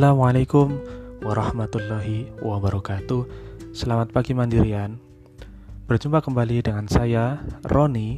Assalamualaikum warahmatullahi wabarakatuh. Selamat pagi Mandirian. Berjumpa kembali dengan saya Roni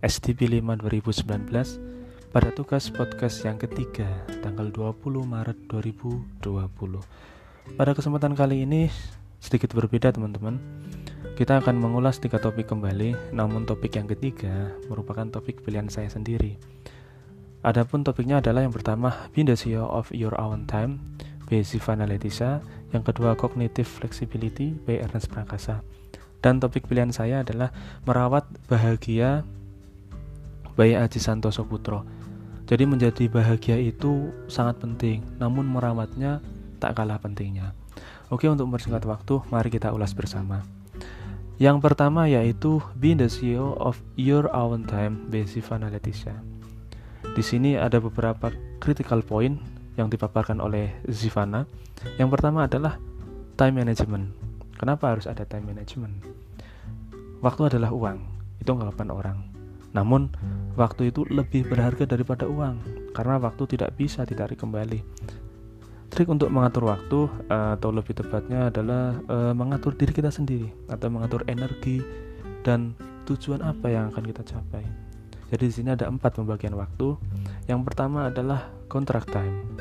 STP 5 2019 pada tugas podcast yang ketiga tanggal 20 Maret 2020. Pada kesempatan kali ini sedikit berbeda teman-teman. Kita akan mengulas 3 topik kembali, namun topik yang ketiga merupakan topik pilihan saya sendiri. Adapun topiknya adalah yang pertama, Being the CEO of Your Own Time by Shiva Nalatissa, yang kedua Cognitive Flexibility by Ernest Prakasa. Dan topik pilihan saya adalah Merawat Bahagia by Aji Santoso Putro. Jadi menjadi bahagia itu sangat penting, namun merawatnya tak kalah pentingnya. Oke, untuk mempersingkat waktu, mari kita ulas bersama. Yang pertama yaitu Being the CEO of Your Own Time by Shiva Nalatissa. Di sini ada beberapa critical point yang dipaparkan oleh Zivana. Yang pertama adalah time management. Kenapa harus ada time management? Waktu adalah uang, itu anggapan orang. Namun, waktu itu lebih berharga daripada uang, karena waktu tidak bisa ditarik kembali. Trik untuk mengatur waktu, atau lebih tepatnya adalah mengatur diri kita sendiri, atau mengatur energi dan tujuan apa yang akan kita capai. Jadi di sini ada 4 pembagian waktu. Yang pertama adalah contract time,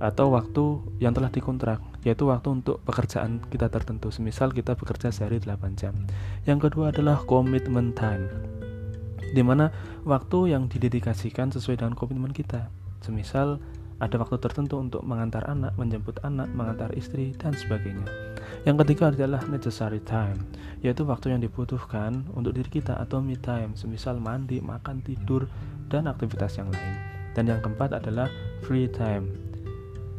atau waktu yang telah dikontrak, yaitu waktu untuk pekerjaan kita tertentu. Semisal kita bekerja sehari 8 jam. Yang kedua adalah commitment time, di mana waktu yang didedikasikan sesuai dengan komitmen kita. Semisal ada waktu tertentu untuk mengantar anak, menjemput anak, mengantar istri, dan sebagainya. Yang ketiga adalah necessary time, yaitu waktu yang dibutuhkan untuk diri kita atau me time, semisal mandi, makan, tidur, dan aktivitas yang lain. Dan yang keempat adalah free time,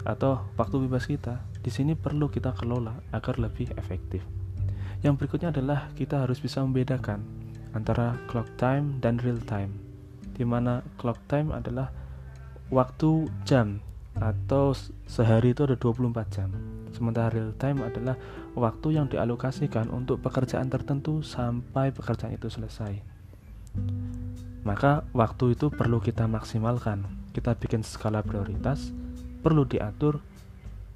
atau waktu bebas kita. Di sini perlu kita kelola agar lebih efektif. Yang berikutnya adalah kita harus bisa membedakan antara clock time dan real time, di mana clock time adalah waktu jam, atau sehari itu ada 24 jam. Sementara real time adalah waktu yang dialokasikan untuk pekerjaan tertentu sampai pekerjaan itu selesai. Maka waktu itu perlu kita maksimalkan. Kita bikin skala prioritas, perlu diatur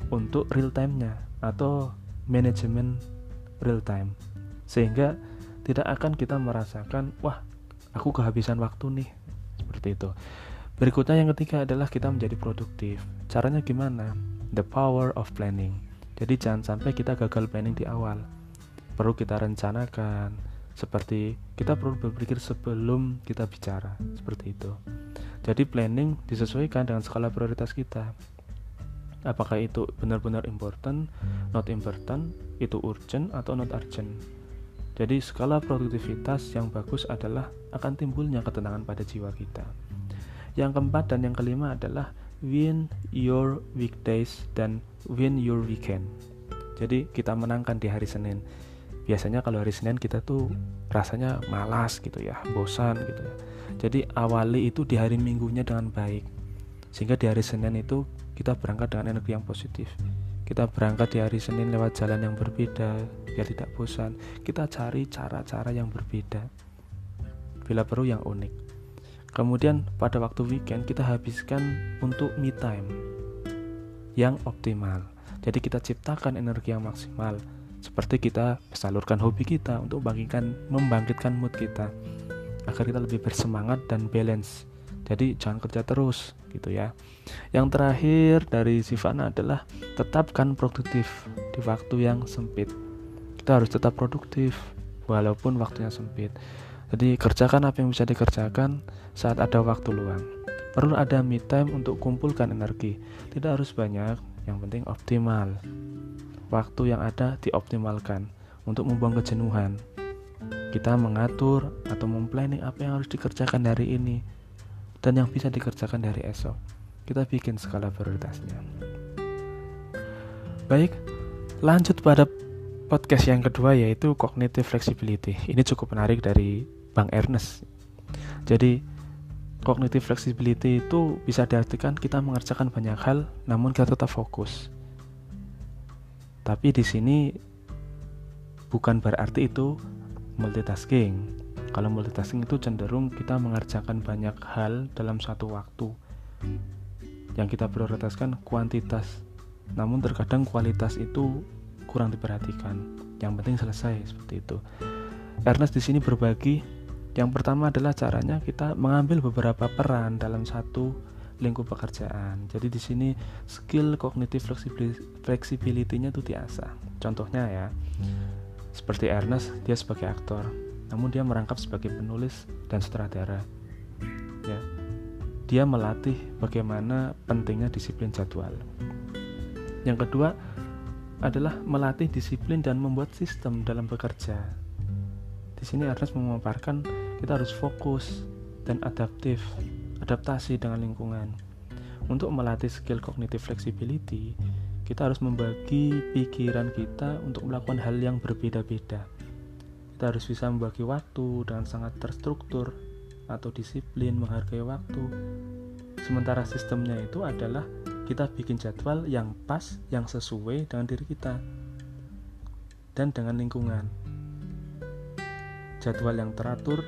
untuk real time-nya atau manajemen real time, sehingga tidak akan kita merasakan, wah, aku kehabisan waktu nih, seperti itu. Berikutnya yang ketiga adalah kita menjadi produktif. Caranya gimana? The power of planning. Jadi jangan sampai kita gagal planning di awal. Perlu kita rencanakan, seperti kita perlu berpikir sebelum kita bicara, seperti itu. Jadi planning disesuaikan dengan skala prioritas kita. Apakah itu benar-benar important, not important, itu urgent atau not urgent. Jadi skala produktivitas yang bagus adalah akan timbulnya ketenangan pada jiwa kita. Yang keempat dan yang kelima adalah win your weekdays dan win your weekend. Jadi kita menangkan di hari Senin. Biasanya kalau hari Senin kita tuh rasanya malas gitu ya, bosan gitu ya. Jadi awali itu di hari Minggunya dengan baik, sehingga di hari Senin itu kita berangkat dengan energi yang positif. Kita berangkat di hari Senin lewat jalan yang berbeda, biar tidak bosan. Kita cari cara-cara yang berbeda, bila perlu yang unik. Kemudian pada waktu weekend kita habiskan untuk me time yang optimal. Jadi kita ciptakan energi yang maksimal, seperti kita salurkan hobi kita untuk membangkitkan mood kita, agar kita lebih bersemangat dan balance. Jadi jangan kerja terus gitu ya. Yang terakhir dari Sivana adalah tetapkan produktif di waktu yang sempit. Kita harus tetap produktif walaupun waktunya sempit. Jadi kerjakan apa yang bisa dikerjakan saat ada waktu luang. Perlu ada me time untuk kumpulkan energi. Tidak harus banyak, yang penting optimal. Waktu yang ada dioptimalkan untuk membuang kejenuhan. Kita mengatur atau memplanning apa yang harus dikerjakan hari ini dan yang bisa dikerjakan hari esok. Kita bikin skala prioritasnya. Baik, lanjut pada podcast yang kedua yaitu Cognitive Flexibility. Ini cukup menarik dari Bang Ernest. Jadi Cognitive Flexibility itu bisa diartikan kita mengerjakan banyak hal, namun kita tetap fokus. Tapi di sini bukan berarti itu multitasking. Kalau multitasking itu cenderung kita mengerjakan banyak hal dalam satu waktu. yang kita prioritaskan kuantitas, namun terkadang kualitas itu kurang diperhatikan. Yang penting selesai, seperti itu. Ernest di sini berbagi. Yang pertama adalah caranya kita mengambil beberapa peran dalam satu lingkup pekerjaan. Jadi di sini skill kognitif fleksibilitasnya itu diasah. Contohnya ya, seperti Ernest, dia sebagai aktor, namun dia merangkap sebagai penulis dan sutradara. Ya, dia melatih bagaimana pentingnya disiplin jadwal. Yang kedua adalah melatih disiplin dan membuat sistem dalam bekerja. Di sini Ernest memaparkan kita harus fokus dan adaptasi dengan lingkungan. Untuk melatih skill kognitif flexibility, kita harus membagi pikiran kita untuk melakukan hal yang berbeda-beda. Kita harus bisa membagi waktu dengan sangat terstruktur atau disiplin menghargai waktu. Sementara sistemnya itu adalah kita bikin jadwal yang pas, yang sesuai dengan diri kita dan dengan lingkungan. Jadwal yang teratur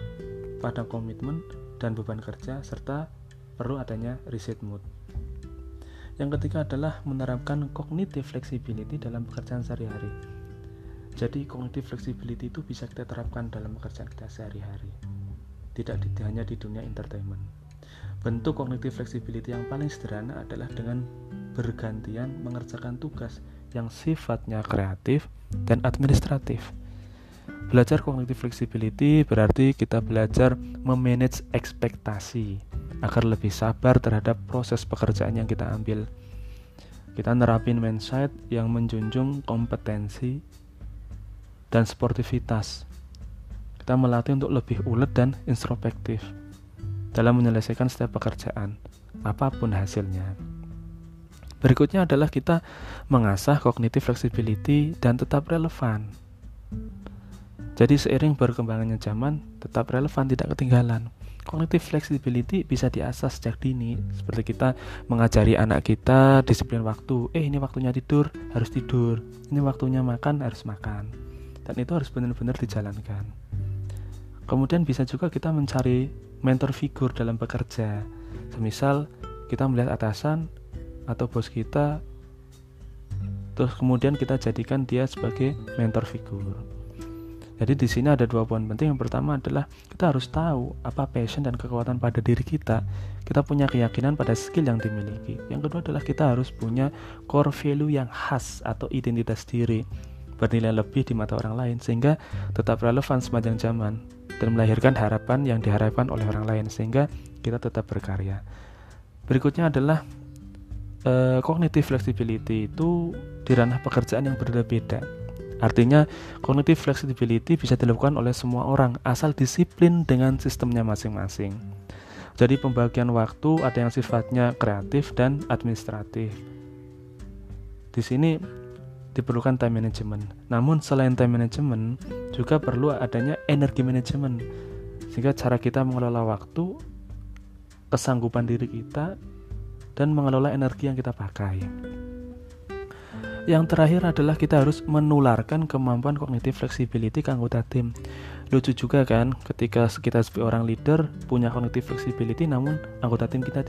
pada komitmen dan beban kerja, serta perlu adanya reset mood. Yang ketiga adalah menerapkan cognitive flexibility dalam pekerjaan sehari-hari. Jadi cognitive flexibility itu bisa kita terapkan dalam pekerjaan kita sehari-hari, tidak hanya di dunia entertainment. Bentuk cognitive flexibility yang paling sederhana adalah dengan bergantian mengerjakan tugas yang sifatnya kreatif dan administratif. Belajar cognitive flexibility berarti kita belajar memanage ekspektasi agar lebih sabar terhadap proses pekerjaan yang kita ambil. Kita nerapin mindset yang menjunjung kompetensi dan sportivitas. Kita melatih untuk lebih ulet dan introspektif dalam menyelesaikan setiap pekerjaan, apapun hasilnya. Berikutnya adalah kita mengasah cognitive flexibility dan tetap relevan. Jadi seiring berkembangnya zaman, tetap relevan, tidak ketinggalan. Cognitive flexibility bisa diasah sejak dini, seperti kita mengajari anak kita disiplin waktu. Ini waktunya tidur, harus tidur. Ini waktunya makan, harus makan. Dan itu harus benar-benar dijalankan. Kemudian bisa juga kita mencari mentor figur dalam bekerja. Semisal kita melihat atasan atau bos kita, terus kemudian kita jadikan dia sebagai mentor figur. Jadi di sini ada dua poin penting. Yang pertama adalah kita harus tahu apa passion dan kekuatan pada diri kita. Kita punya keyakinan pada skill yang dimiliki. Yang kedua adalah kita harus punya core value yang khas atau identitas diri, bernilai lebih di mata orang lain, sehingga tetap relevan sepanjang zaman dan melahirkan harapan yang diharapkan oleh orang lain, sehingga kita tetap berkarya. Berikutnya adalah cognitive flexibility itu di ranah pekerjaan yang berbeda-beda. Artinya, cognitive flexibility bisa dilakukan oleh semua orang, asal disiplin dengan sistemnya masing-masing. Jadi pembagian waktu ada yang sifatnya kreatif dan administratif. Di sini diperlukan time management. Namun selain time management, juga perlu adanya energy management. Sehingga cara kita mengelola waktu, kesanggupan diri kita, dan mengelola energi yang kita pakai. Yang terakhir adalah kita harus menularkan kemampuan kognitif fleksibilitas ke anggota tim. Lucu juga kan, ketika kita sebagai orang leader punya kognitif fleksibilitas, namun anggota tim kita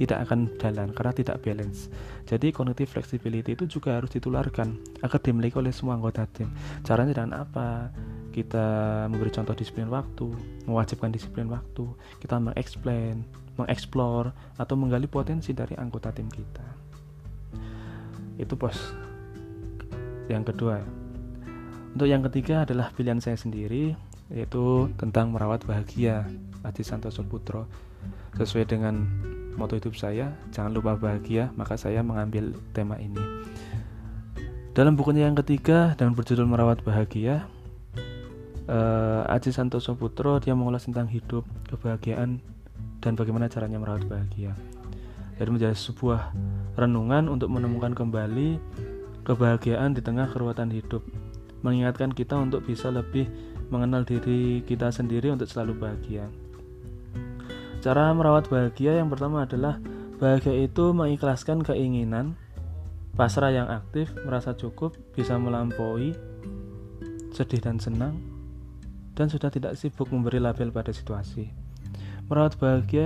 tidak akan jalan karena tidak balance. Jadi kognitif fleksibilitas itu juga harus ditularkan agar dimiliki oleh semua anggota tim. Caranya dengan apa? Kita memberi contoh disiplin waktu, mewajibkan disiplin waktu, kita mengeksplor atau menggali potensi dari anggota tim kita. Itu pos yang kedua. Untuk yang ketiga adalah pilihan saya sendiri, yaitu tentang merawat bahagia, Aji Santoso Putro. Sesuai dengan moto hidup saya, jangan lupa bahagia, maka saya mengambil tema ini. Dalam bukunya yang ketiga dengan berjudul Merawat Bahagia, Aji Santoso Putro dia mengulas tentang hidup, kebahagiaan, dan bagaimana caranya merawat bahagia. Jadi menjadi sebuah renungan untuk menemukan kembali kebahagiaan di tengah keruwetan hidup, mengingatkan kita untuk bisa lebih mengenal diri kita sendiri untuk selalu bahagia. Cara merawat bahagia yang pertama adalah bahagia itu mengikhlaskan keinginan, pasrah yang aktif, merasa cukup, bisa melampaui sedih dan senang, dan sudah tidak sibuk memberi label pada situasi. Merawat bahagia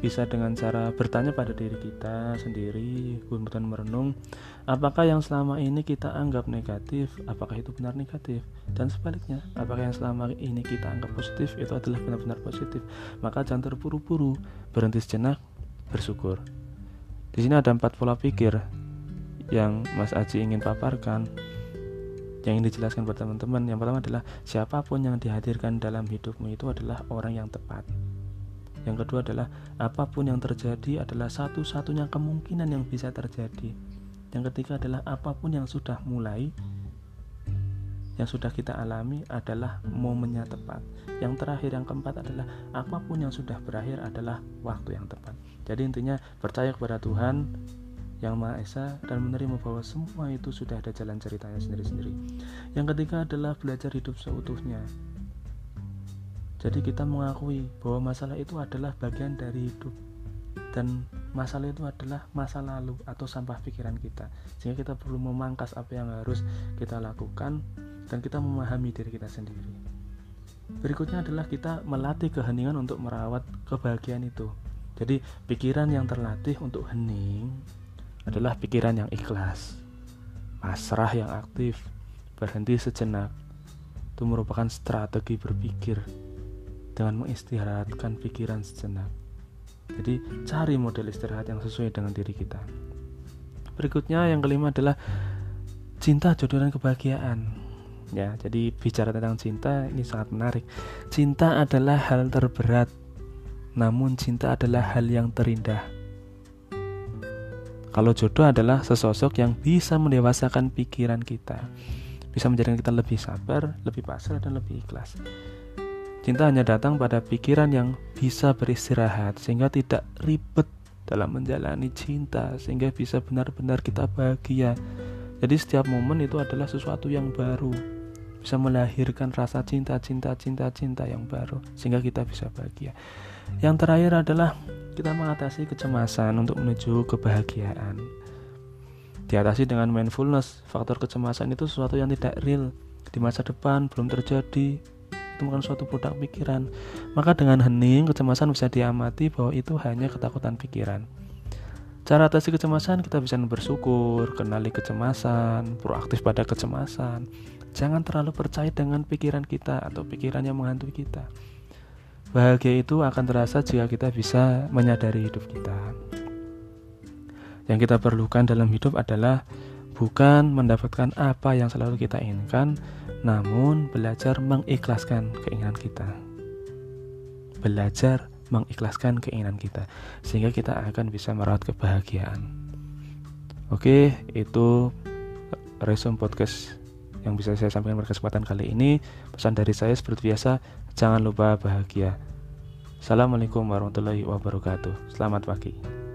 bisa dengan cara bertanya pada diri kita sendiri, kemudian merenung apakah yang selama ini kita anggap negatif, apakah itu benar negatif, dan sebaliknya, apakah yang selama ini kita anggap positif itu adalah benar-benar positif. Maka jangan terburu-buru, berhenti sejenak, bersyukur. Di sini ada 4 pola pikir yang Mas Aji ingin paparkan, yang ingin dijelaskan buat teman-teman. Yang pertama adalah siapapun yang dihadirkan dalam hidupmu itu adalah orang yang tepat. Yang kedua adalah apapun yang terjadi adalah satu-satunya kemungkinan yang bisa terjadi. Yang ketiga adalah apapun yang sudah mulai, yang sudah kita alami adalah momennya tepat. Yang terakhir, yang keempat adalah apapun yang sudah berakhir adalah waktu yang tepat. Jadi intinya percaya kepada Tuhan Yang Maha Esa dan menerima bahwa semua itu sudah ada jalan ceritanya sendiri-sendiri. Yang ketiga adalah belajar hidup seutuhnya. Jadi kita mengakui bahwa masalah itu adalah bagian dari hidup, dan masalah itu adalah masa lalu atau sampah pikiran kita, sehingga kita perlu memangkas apa yang harus kita lakukan, dan kita memahami diri kita sendiri. Berikutnya adalah kita melatih keheningan untuk merawat kebahagiaan itu. Jadi pikiran yang terlatih untuk hening adalah pikiran yang ikhlas, pasrah yang aktif, berhenti sejenak. Itu merupakan strategi berpikir dengan mengistirahatkan pikiran sejenak. Jadi cari model istirahat yang sesuai dengan diri kita. Berikutnya yang kelima adalah cinta, jodoh, dan kebahagiaan. Ya, jadi bicara tentang cinta ini sangat menarik. Cinta adalah hal terberat, namun cinta adalah hal yang terindah. Kalau jodoh adalah sesosok yang bisa mendewasakan pikiran kita, bisa menjadikan kita lebih sabar, lebih pasrah, dan lebih ikhlas. Cinta hanya datang pada pikiran yang bisa beristirahat, sehingga tidak ribet dalam menjalani cinta, sehingga bisa benar-benar kita bahagia. Jadi setiap momen itu adalah sesuatu yang baru, bisa melahirkan rasa cinta yang baru, sehingga kita bisa bahagia. Yang terakhir adalah kita mengatasi kecemasan untuk menuju kebahagiaan. Diatasi dengan mindfulness. Faktor kecemasan itu sesuatu yang tidak real, di masa depan, belum terjadi, itu bukan suatu produk pikiran. Maka dengan hening, kecemasan bisa diamati bahwa itu hanya ketakutan pikiran. Cara atasi kecemasan, kita bisa bersyukur, kenali kecemasan, proaktif pada kecemasan. Jangan terlalu percaya dengan pikiran kita atau pikiran yang menghantui kita. Bahagia itu akan terasa jika kita bisa menyadari hidup kita. Yang kita perlukan dalam hidup adalah bukan mendapatkan apa yang selalu kita inginkan, namun belajar mengikhlaskan keinginan kita. Belajar mengikhlaskan keinginan kita, sehingga kita akan bisa merawat kebahagiaan. Oke, itu resume podcast yang bisa saya sampaikan pada kesempatan kali ini. Pesan dari saya seperti biasa, jangan lupa bahagia. Assalamualaikum warahmatullahi wabarakatuh. Selamat pagi.